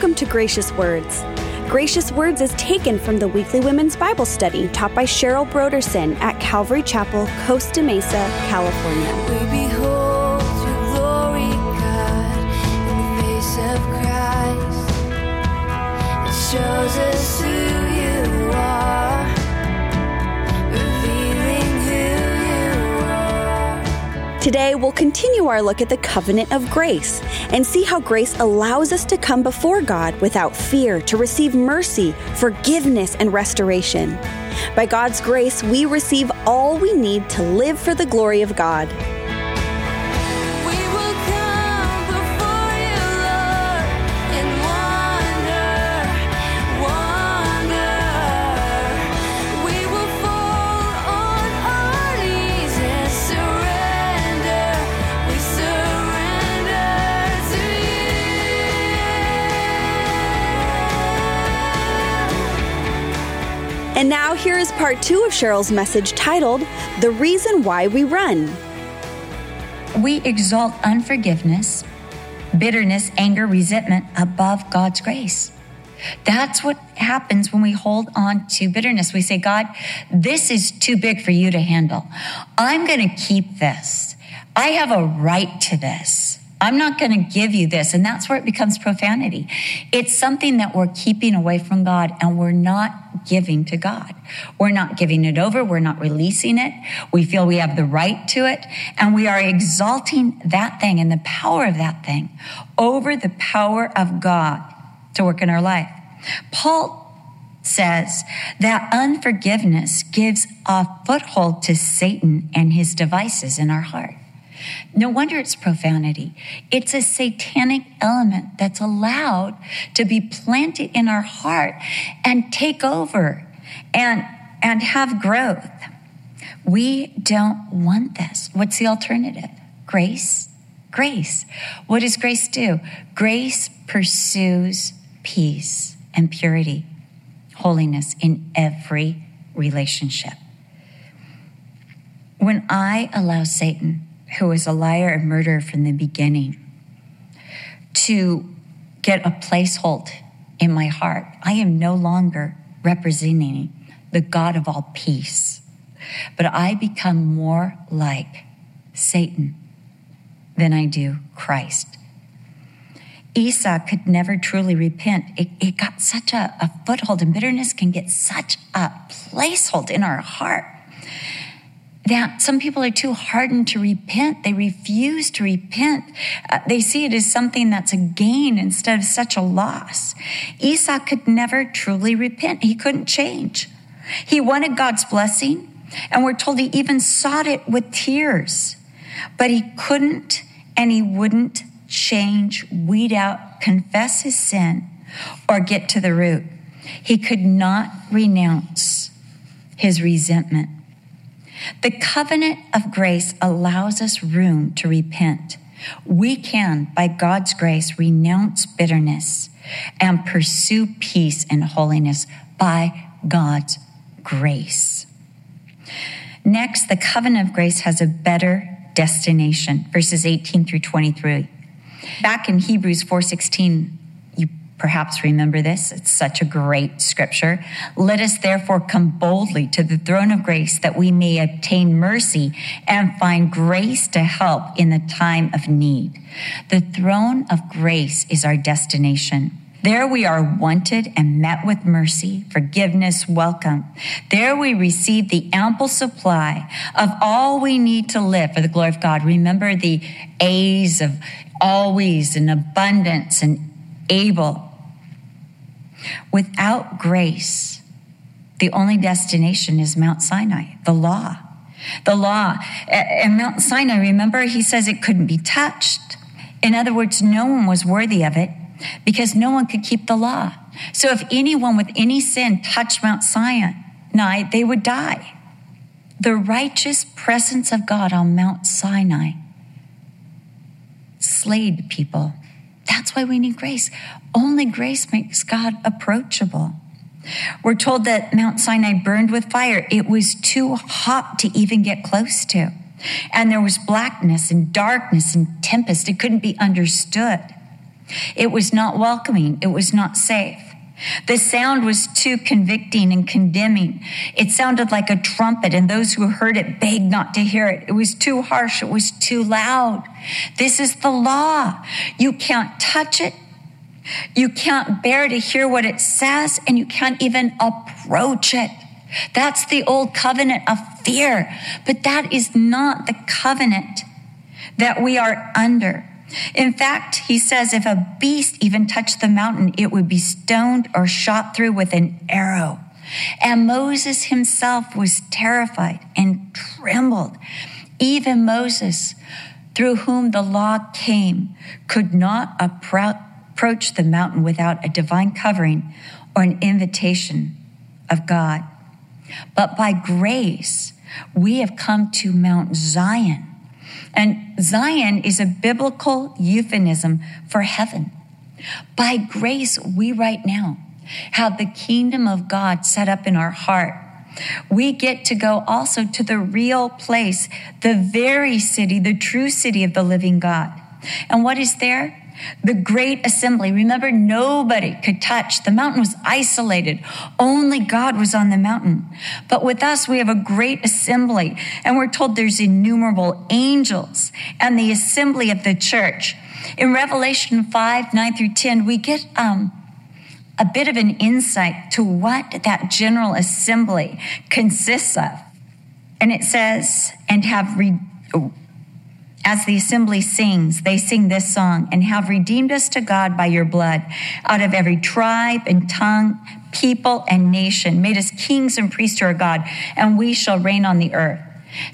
Welcome to Gracious Words. Gracious Words is taken from the weekly women's Bible study taught by Cheryl Brodersen at Calvary Chapel, Costa Mesa, California. We behold your glory, God, in the face of Christ. It shows us who you are, revealing who you are. Today, we'll continue our look at the covenant of grace and see how grace allows us to come before God without fear, to receive mercy, forgiveness, and restoration. By God's grace, we receive all we need to live for the glory of God. And now here is part two of Cheryl's message titled, The Reason Why We Run. We exalt unforgiveness, bitterness, anger, resentment above God's grace. That's what happens when we hold on to bitterness. We say, God, this is too big for you to handle. I'm going to keep this. I have a right to this. I'm not going to give you this. And that's where it becomes profanity. It's something that we're keeping away from God and we're not giving to God. We're not giving it over. We're not releasing it. We feel we have the right to it. And we are exalting that thing and the power of that thing over the power of God to work in our life. Paul says that unforgiveness gives a foothold to Satan and his devices in our heart. No wonder it's profanity. It's a satanic element that's allowed to be planted in our heart and take over and have growth. We don't want this. What's the alternative? Grace. Grace. What does grace do? Grace pursues peace and purity, holiness in every relationship. When I allow Satan, who is a liar and murderer from the beginning, to get a placehold in my heart, I am no longer representing the God of all peace, but I become more like Satan than I do Christ. Esau could never truly repent. It got such a foothold, and bitterness can get such a placehold in our heart that some people are too hardened to repent. They refuse to repent. They see it as something that's a gain instead of such a loss. Esau could never truly repent. He couldn't change. He wanted God's blessing, and we're told he even sought it with tears. But he couldn't and he wouldn't change, weed out, confess his sin, or get to the root. He could not renounce his resentment. The covenant of grace allows us room to repent. We can, by God's grace, renounce bitterness and pursue peace and holiness by God's grace. Next, the covenant of grace has a better destination, verses 18 through 23. Back in Hebrews 4:16, you perhaps remember this. It's such a great scripture. Let us therefore come boldly to the throne of grace that we may obtain mercy and find grace to help in the time of need. The throne of grace is our destination. There we are wanted and met with mercy, forgiveness, welcome. There we receive the ample supply of all we need to live for the glory of God. Remember the A's of always and abundance and able. Without grace, the only destination is Mount Sinai, the law. The law. And Mount Sinai, remember, he says it couldn't be touched. In other words, no one was worthy of it because no one could keep the law. So if anyone with any sin touched Mount Sinai, they would die. The righteous presence of God on Mount Sinai slayed people. That's why we need grace. Only grace makes God approachable. We're told that Mount Sinai burned with fire. It was too hot to even get close to. And there was blackness and darkness and tempest. It couldn't be understood. It was not welcoming. It was not safe. The sound was too convicting and condemning. It sounded like a trumpet, and those who heard it begged not to hear it. It was too harsh. It was too loud. This is the law. You can't touch it. You can't bear to hear what it says, and you can't even approach it. That's the old covenant of fear, but that is not the covenant that we are under. In fact, he says if a beast even touched the mountain, it would be stoned or shot through with an arrow. And Moses himself was terrified and trembled. Even Moses, through whom the law came, could not approach the mountain without a divine covering or an invitation of God. But by grace, we have come to Mount Zion. And Zion is a biblical euphemism for heaven. By grace, we right now have the kingdom of God set up in our heart. We get to go also to the real place, the very city, the true city of the living God. And what is there? The great assembly. Remember, nobody could touch. The mountain was isolated. Only God was on the mountain. But with us, we have a great assembly, and we're told there's innumerable angels and the assembly of the church. In Revelation 5, 9 through 10, we get a bit of an insight to what that general assembly consists of. And it says, as the assembly sings, they sing this song, and have redeemed us to God by your blood, out of every tribe and tongue, people and nation, made us kings and priests to our God, and we shall reign on the earth.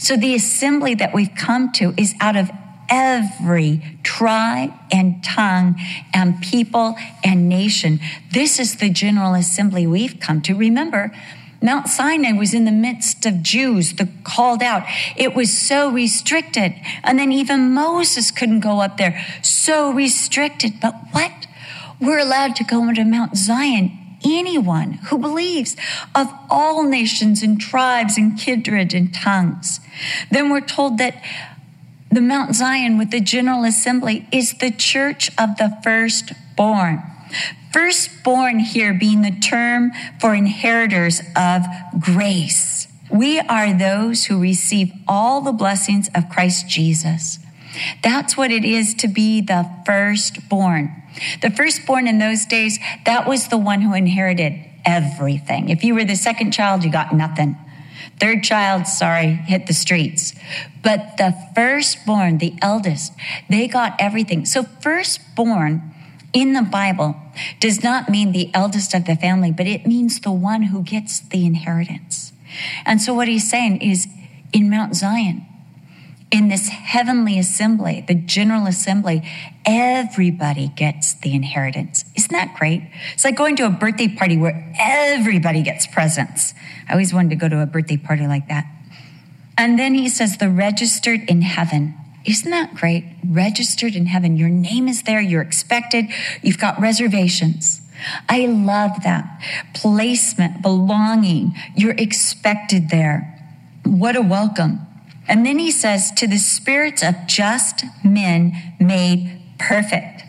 So the assembly that we've come to is out of every tribe and tongue and people and nation. This is the general assembly we've come to. Remember, Mount Sinai was in the midst of Jews, the called out. It was so restricted. And then even Moses couldn't go up there. So restricted. But what? We're allowed to go into Mount Zion. Anyone who believes, of all nations and tribes and kindred and tongues. Then we're told that the Mount Zion with the General Assembly is the church of the firstborn. Firstborn here being the term for inheritors of grace. We are those who receive all the blessings of Christ Jesus. That's what it is to be the firstborn. The firstborn in those days, that was the one who inherited everything. If you were the second child, you got nothing. Third child, sorry, hit the streets. But the firstborn, the eldest, they got everything. So firstborn in the Bible does not mean the eldest of the family, but it means the one who gets the inheritance. And so what he's saying is in Mount Zion, in this heavenly assembly, the general assembly, everybody gets the inheritance. Isn't that great? It's like going to a birthday party where everybody gets presents. I always wanted to go to a birthday party like that. And then he says, the registered in heaven. Isn't that great? Registered in heaven. Your name is there. You're expected. You've got reservations. I love that. Placement, belonging. You're expected there. What a welcome. And then he says, to the spirits of just men made perfect.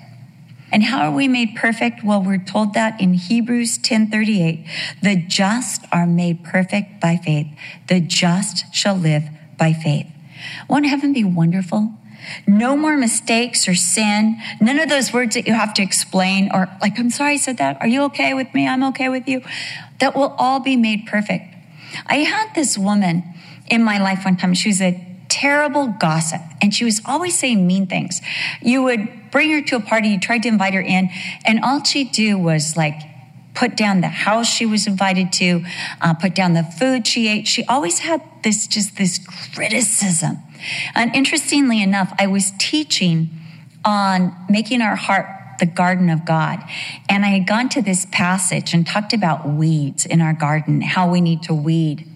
And how are we made perfect? Well, we're told that in Hebrews 10:38, the just are made perfect by faith. The just shall live by faith. Won't heaven be wonderful? No more mistakes or sin. None of those words that you have to explain or like, I'm sorry I said that. Are you okay with me? I'm okay with you. That will all be made perfect. I had this woman in my life one time. She was a terrible gossip and she was always saying mean things. You would bring her to a party, you tried to invite her in, and all she'd do was like, put down the house she was invited to, put down the food she ate. She always had this criticism. And interestingly enough, I was teaching on making our heart the garden of God. And I had gone to this passage and talked about weeds in our garden, how we need to weed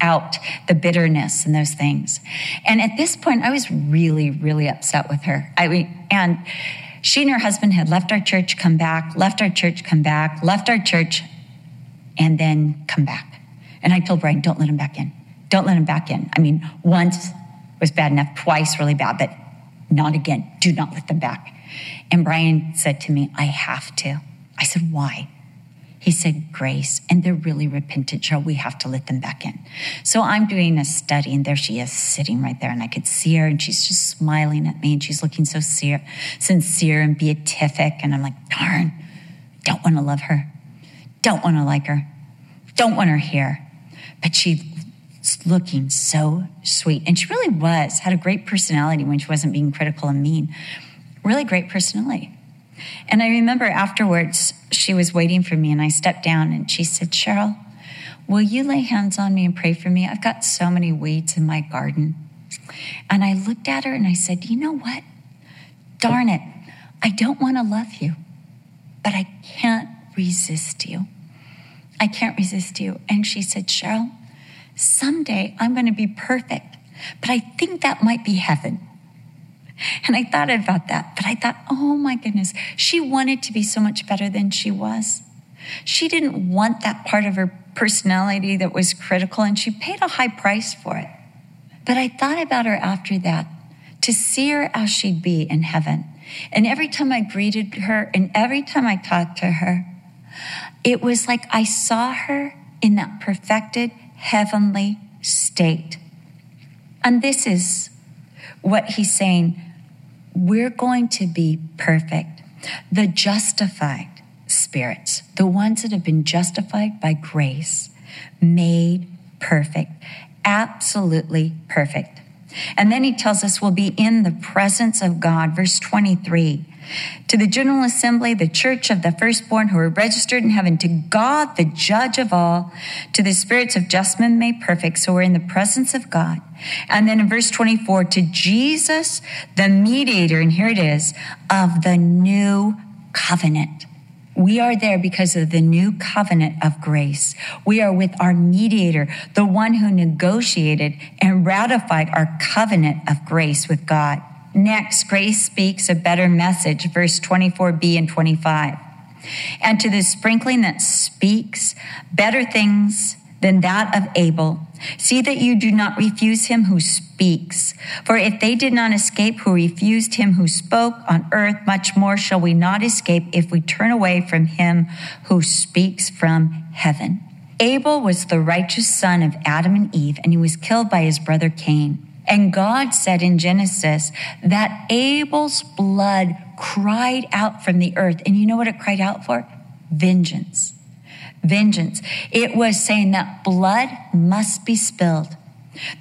out the bitterness and those things. And at this point, I was really, really upset with her. She and her husband had left our church, come back, left our church, come back, left our church, and then come back. And I told Brian, don't let him back in. Don't let him back in. I mean, once was bad enough, twice really bad, but not again. Do not let them back. And Brian said to me, I have to. I said, why? He said, grace. And they're really repentant, Cheryl. We have to let them back in. So I'm doing a study, and there she is sitting right there. And I could see her, and she's just smiling at me, and she's looking so sincere and beatific. And I'm like, darn, don't want to love her. Don't want to like her. Don't want her here. But she's looking so sweet. And she really was, had a great personality when she wasn't being critical and mean. Really great personality. And I remember afterwards, she was waiting for me, and I stepped down, and she said, Cheryl, will you lay hands on me and pray for me? I've got so many weeds in my garden. And I looked at her, and I said, you know what? Darn it. I don't want to love you, but I can't resist you. I can't resist you. And she said, Cheryl, someday I'm going to be perfect, but I think that might be heaven. And I thought about that, but I thought, oh my goodness, she wanted to be so much better than she was. She didn't want that part of her personality that was critical, and she paid a high price for it. But I thought about her after that, to see her as she'd be in heaven. And every time I greeted her and every time I talked to her, it was like I saw her in that perfected heavenly state. And this is what he's saying, we're going to be perfect. The justified spirits, the ones that have been justified by grace, made perfect, absolutely perfect. And then he tells us we'll be in the presence of God. Verse 23, to the General Assembly, the church of the firstborn who are registered in heaven, to God, the judge of all, to the spirits of just men made perfect. So we're in the presence of God. And then in verse 24, to Jesus, the mediator, and here it is, of the new covenant. We are there because of the new covenant of grace. We are with our mediator, the one who negotiated and ratified our covenant of grace with God. Next, grace speaks a better message, verse 24b and 25. And to the sprinkling that speaks better things than that of Abel, see that you do not refuse him who speaks. For if they did not escape who refused him who spoke on earth, much more shall we not escape if we turn away from him who speaks from heaven. Abel was the righteous son of Adam and Eve, and he was killed by his brother Cain. And God said in Genesis that Abel's blood cried out from the earth. And you know what it cried out for? Vengeance. Vengeance. It was saying that blood must be spilled.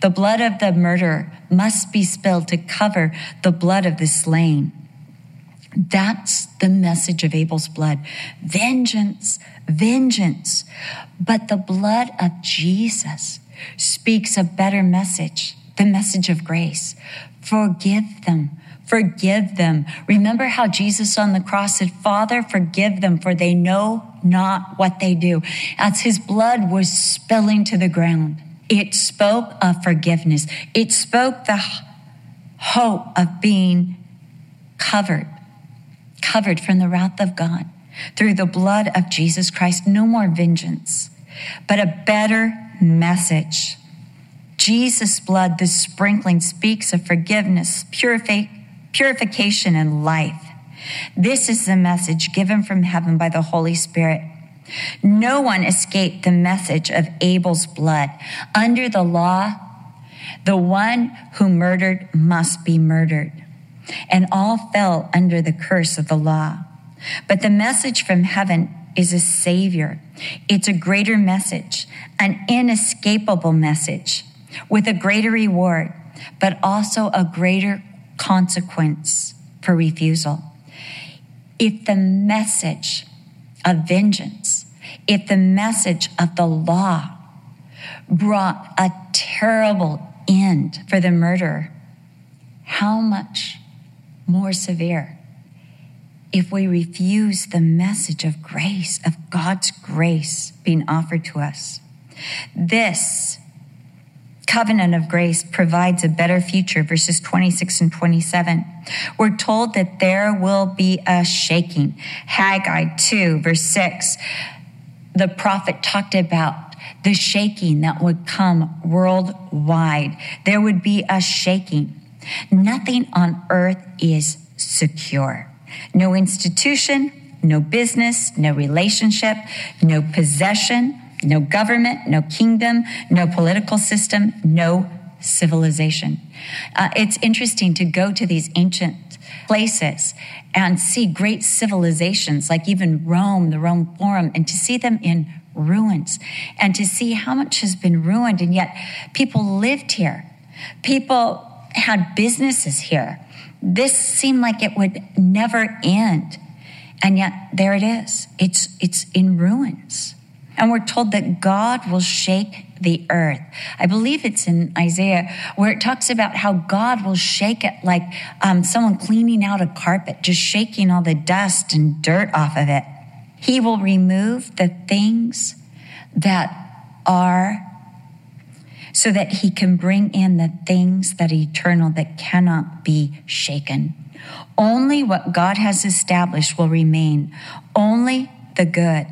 The blood of the murderer must be spilled to cover the blood of the slain. That's the message of Abel's blood. Vengeance, vengeance. But the blood of Jesus speaks a better message, the message of grace. Forgive them. Forgive them. Remember how Jesus on the cross said, Father, forgive them, for they know not what they do. As his blood was spilling to the ground, it spoke of forgiveness. It spoke the hope of being covered from the wrath of God through the blood of Jesus Christ. No more vengeance, but a better message. Jesus' blood, the sprinkling, speaks of forgiveness, purification, and life. This is the message given from heaven by the Holy Spirit. No one escaped the message of Abel's blood. Under the law, the one who murdered must be murdered. And all fell under the curse of the law. But the message from heaven is a savior. It's a greater message, an inescapable message, with a greater reward, but also a greater consequence for refusal. If the message of vengeance, if the message of the law brought a terrible end for the murderer, how much more severe if we refuse the message of grace, of God's grace being offered to us? This covenant of grace provides a better future, verses 26 and 27. We're told that there will be a shaking. Haggai 2, verse 6. The prophet talked about the shaking that would come worldwide. There would be a shaking. Nothing on earth is secure. No institution, no business, no relationship, no possession, no government, no kingdom, no political system, no civilization. It's interesting to go to these ancient places and see great civilizations like even Rome, the Rome Forum, and to see them in ruins and to see how much has been ruined. And yet people lived here. People had businesses here. This seemed like it would never end. And yet there it is. It's in ruins. And we're told that God will shake the earth. I believe it's in Isaiah where it talks about how God will shake it like someone cleaning out a carpet, just shaking all the dust and dirt off of it. He will remove the things that are so that he can bring in the things that are eternal that cannot be shaken. Only what God has established will remain, only the good.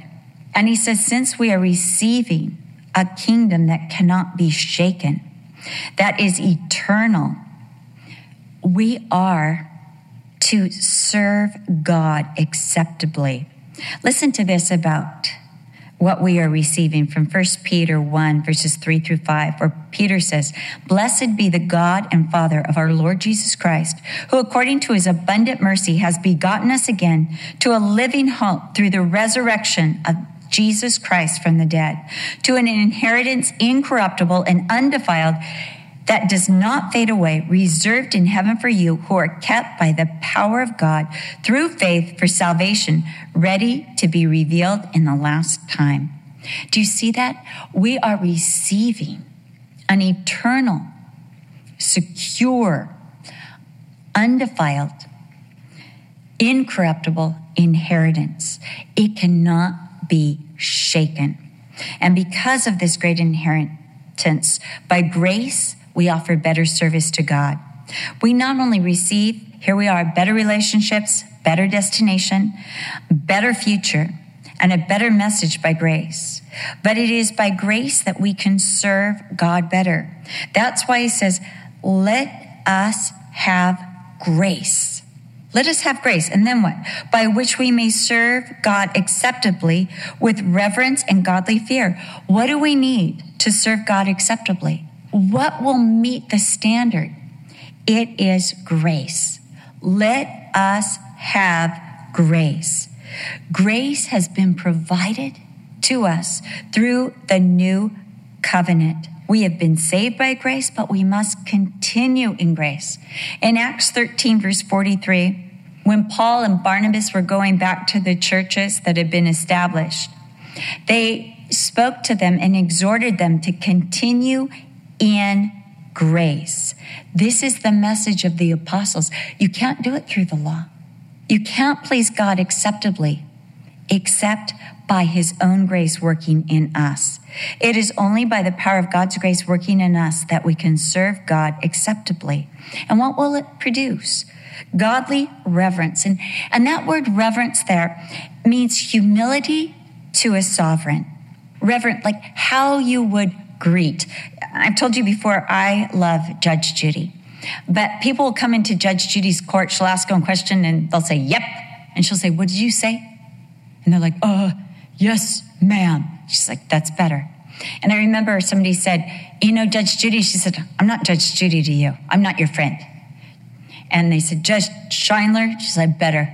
And he says, since we are receiving a kingdom that cannot be shaken, that is eternal, we are to serve God acceptably. Listen to this about what we are receiving from 1 Peter 1, verses 3 through 5, where Peter says, "Blessed be the God and Father of our Lord Jesus Christ, who according to his abundant mercy has begotten us again to a living hope through the resurrection of Jesus Christ from the dead, to an inheritance incorruptible and undefiled that does not fade away, reserved in heaven for you who are kept by the power of God through faith for salvation, ready to be revealed in the last time." Do you see that? We are receiving an eternal, secure, undefiled, incorruptible inheritance. It cannot be shaken. And because of this great inheritance, by grace, we offer better service to God. We not only receive, here we are, better relationships, better destination, better future, and a better message by grace. But it is by grace that we can serve God better. That's why he says, let us have grace. Let us have grace. And then what? By which we may serve God acceptably with reverence and godly fear. What do we need to serve God acceptably? What will meet the standard? It is grace. Let us have grace. Grace has been provided to us through the new covenant. We have been saved by grace, but we must continue in grace. In Acts 13, verse 43, when Paul and Barnabas were going back to the churches that had been established, they spoke to them and exhorted them to continue in grace. This is the message of the apostles. You can't do it through the law. You can't please God acceptably except by his own grace working in us. It is only by the power of God's grace working in us that we can serve God acceptably. And what will it produce? Godly reverence. And that word reverence there means humility to a sovereign. Reverent, like how you would greet. I've told you before, I love Judge Judy. But people will come into Judge Judy's court, she'll ask them a question and they'll say, "Yep." And she'll say, "What did you say?" And they're like, "Yes, ma'am." She's like, "That's better." And I remember somebody said, "You know, Judge Judy," she said, "I'm not Judge Judy to you. I'm not your friend." And they said, "Judge Scheinler?" She said, "Better."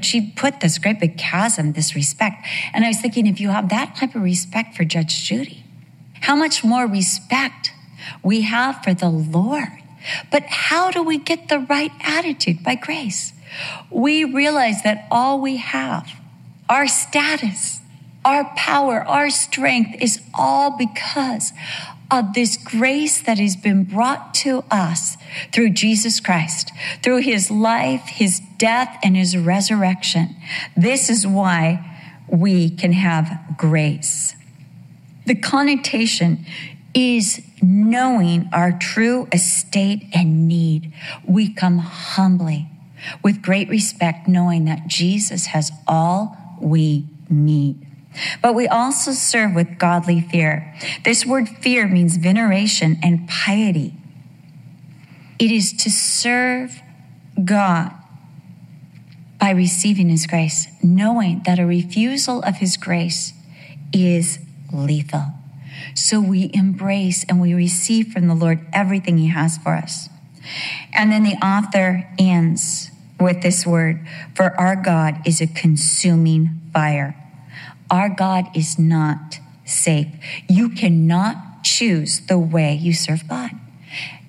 She put this great big chasm, this respect. And I was thinking, if you have that type of respect for Judge Judy, how much more respect we have for the Lord. But how do we get the right attitude? By grace. We realize that all we have, our status, our power, our strength is all because of this grace that has been brought to us through Jesus Christ, through his life, his death, and his resurrection. This is why we can have grace. The connotation is knowing our true estate and need. We come humbly with great respect, knowing that Jesus has all we need. But we also serve with godly fear. This word fear means veneration and piety. It is to serve God by receiving his grace, knowing that a refusal of his grace is lethal. So we embrace and we receive from the Lord everything he has for us. And then the author ends with this word, for our God is a consuming fire. Our God is not safe. You cannot choose the way you serve God.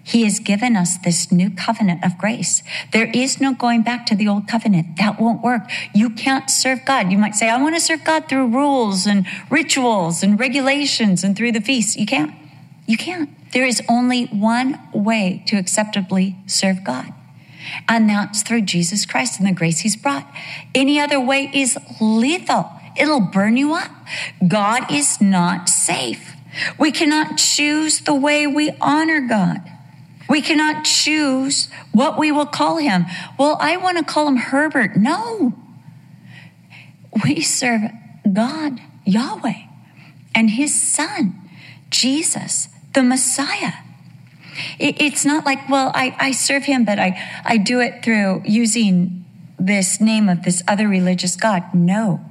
He has given us this new covenant of grace. There is no going back to the old covenant. That won't work. You can't serve God. You might say, I want to serve God through rules and rituals and regulations and through the feasts. You can't. You can't. There is only one way to acceptably serve God, and that's through Jesus Christ and the grace he's brought. Any other way is lethal. It'll burn you up. God is not safe. We cannot choose the way we honor God. We cannot choose what we will call him. Well, I want to call him Herbert. No. We serve God, Yahweh, and his son, Jesus, the Messiah. It's not like, well, I serve him, but I do it through using this name of this other religious God. No.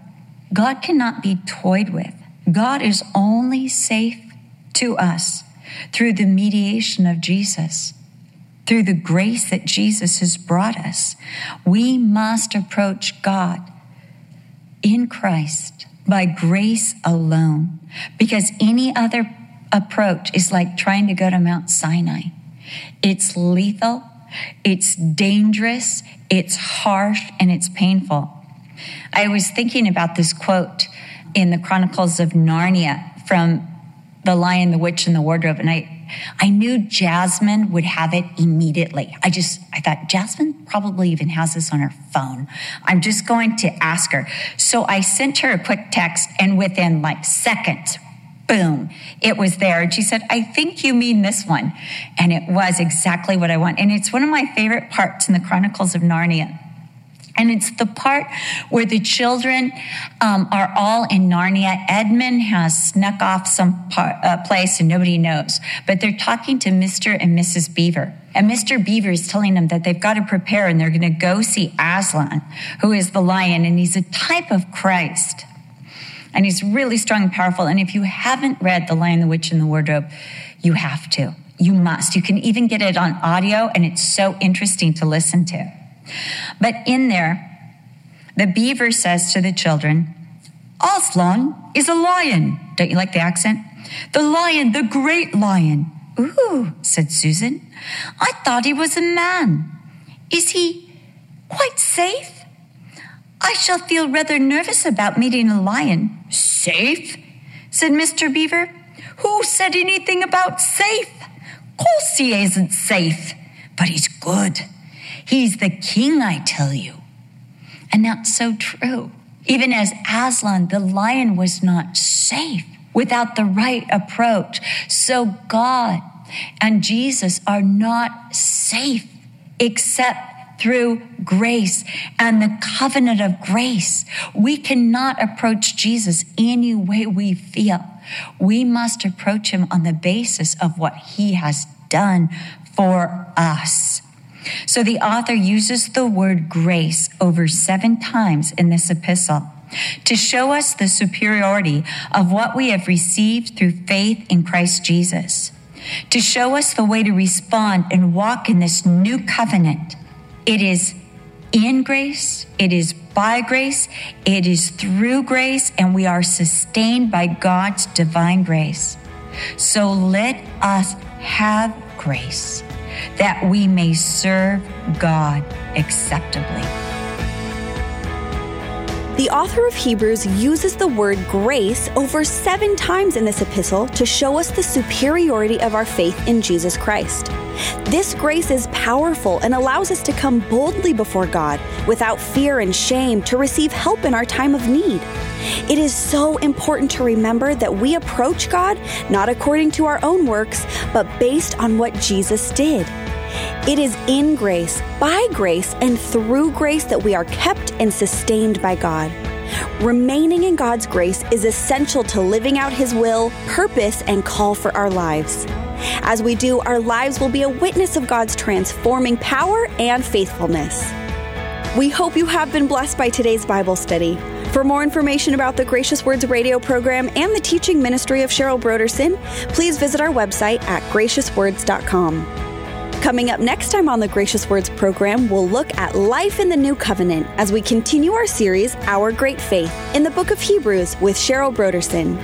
God cannot be toyed with. God is only safe to us through the mediation of Jesus, through the grace that Jesus has brought us. We must approach God in Christ by grace alone, because any other approach is like trying to go to Mount Sinai. It's lethal, it's dangerous, it's harsh, and it's painful. I was thinking about this quote in the Chronicles of Narnia from The Lion, the Witch, and the Wardrobe. And I knew Jasmine would have it immediately. I thought, Jasmine probably even has this on her phone. I'm just going to ask her. So I sent her a quick text, and within like seconds, boom, it was there. And she said, I think you mean this one. And it was exactly what I want. And it's one of my favorite parts in the Chronicles of Narnia. And it's the part where the children are all in Narnia. Edmund has snuck off some place and nobody knows. But they're talking to Mr. and Mrs. Beaver. And Mr. Beaver is telling them that they've got to prepare and they're going to go see Aslan, who is the lion. And he's a type of Christ. And he's really strong and powerful. And if you haven't read The Lion, the Witch, and the Wardrobe, you have to. You must. You can even get it on audio. And it's so interesting to listen to. But in there, the beaver says to the children, Aslan is a lion. Don't you like the accent? The lion, the great lion. Ooh, said Susan. I thought he was a man. Is he quite safe? I shall feel rather nervous about meeting a lion. Safe? Said Mr. Beaver. Who said anything about safe? Of course he isn't safe, but he's good. He's the king, I tell you. And that's so true. Even as Aslan, the lion was not safe without the right approach. So God and Jesus are not safe except through grace and the covenant of grace. We cannot approach Jesus any way we feel. We must approach him on the basis of what he has done for us. So the author uses the word grace over 7 times in this epistle to show us the superiority of what we have received through faith in Christ Jesus, to show us the way to respond and walk in this new covenant. It is in grace, it is by grace, it is through grace, and we are sustained by God's divine grace. So let us have grace, that we may serve God acceptably. The author of Hebrews uses the word grace over 7 times in this epistle to show us the superiority of our faith in Jesus Christ. This grace is powerful and allows us to come boldly before God without fear and shame to receive help in our time of need. It is so important to remember that we approach God not according to our own works, but based on what Jesus did. It is in grace, by grace, and through grace that we are kept and sustained by God. Remaining in God's grace is essential to living out his will, purpose, and call for our lives. As we do, our lives will be a witness of God's transforming power and faithfulness. We hope you have been blessed by today's Bible study. For more information about the Gracious Words radio program and the teaching ministry of Cheryl Brodersen, please visit our website at graciouswords.com. Coming up next time on the Gracious Words program, we'll look at life in the New Covenant as we continue our series, Our Great Faith, in the book of Hebrews with Cheryl Brodersen.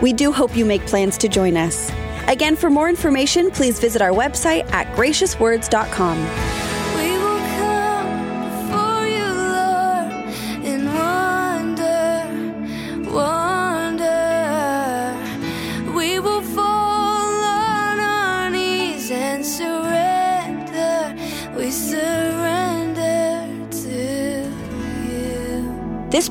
We do hope you make plans to join us. Again, for more information, please visit our website at graciouswords.com. This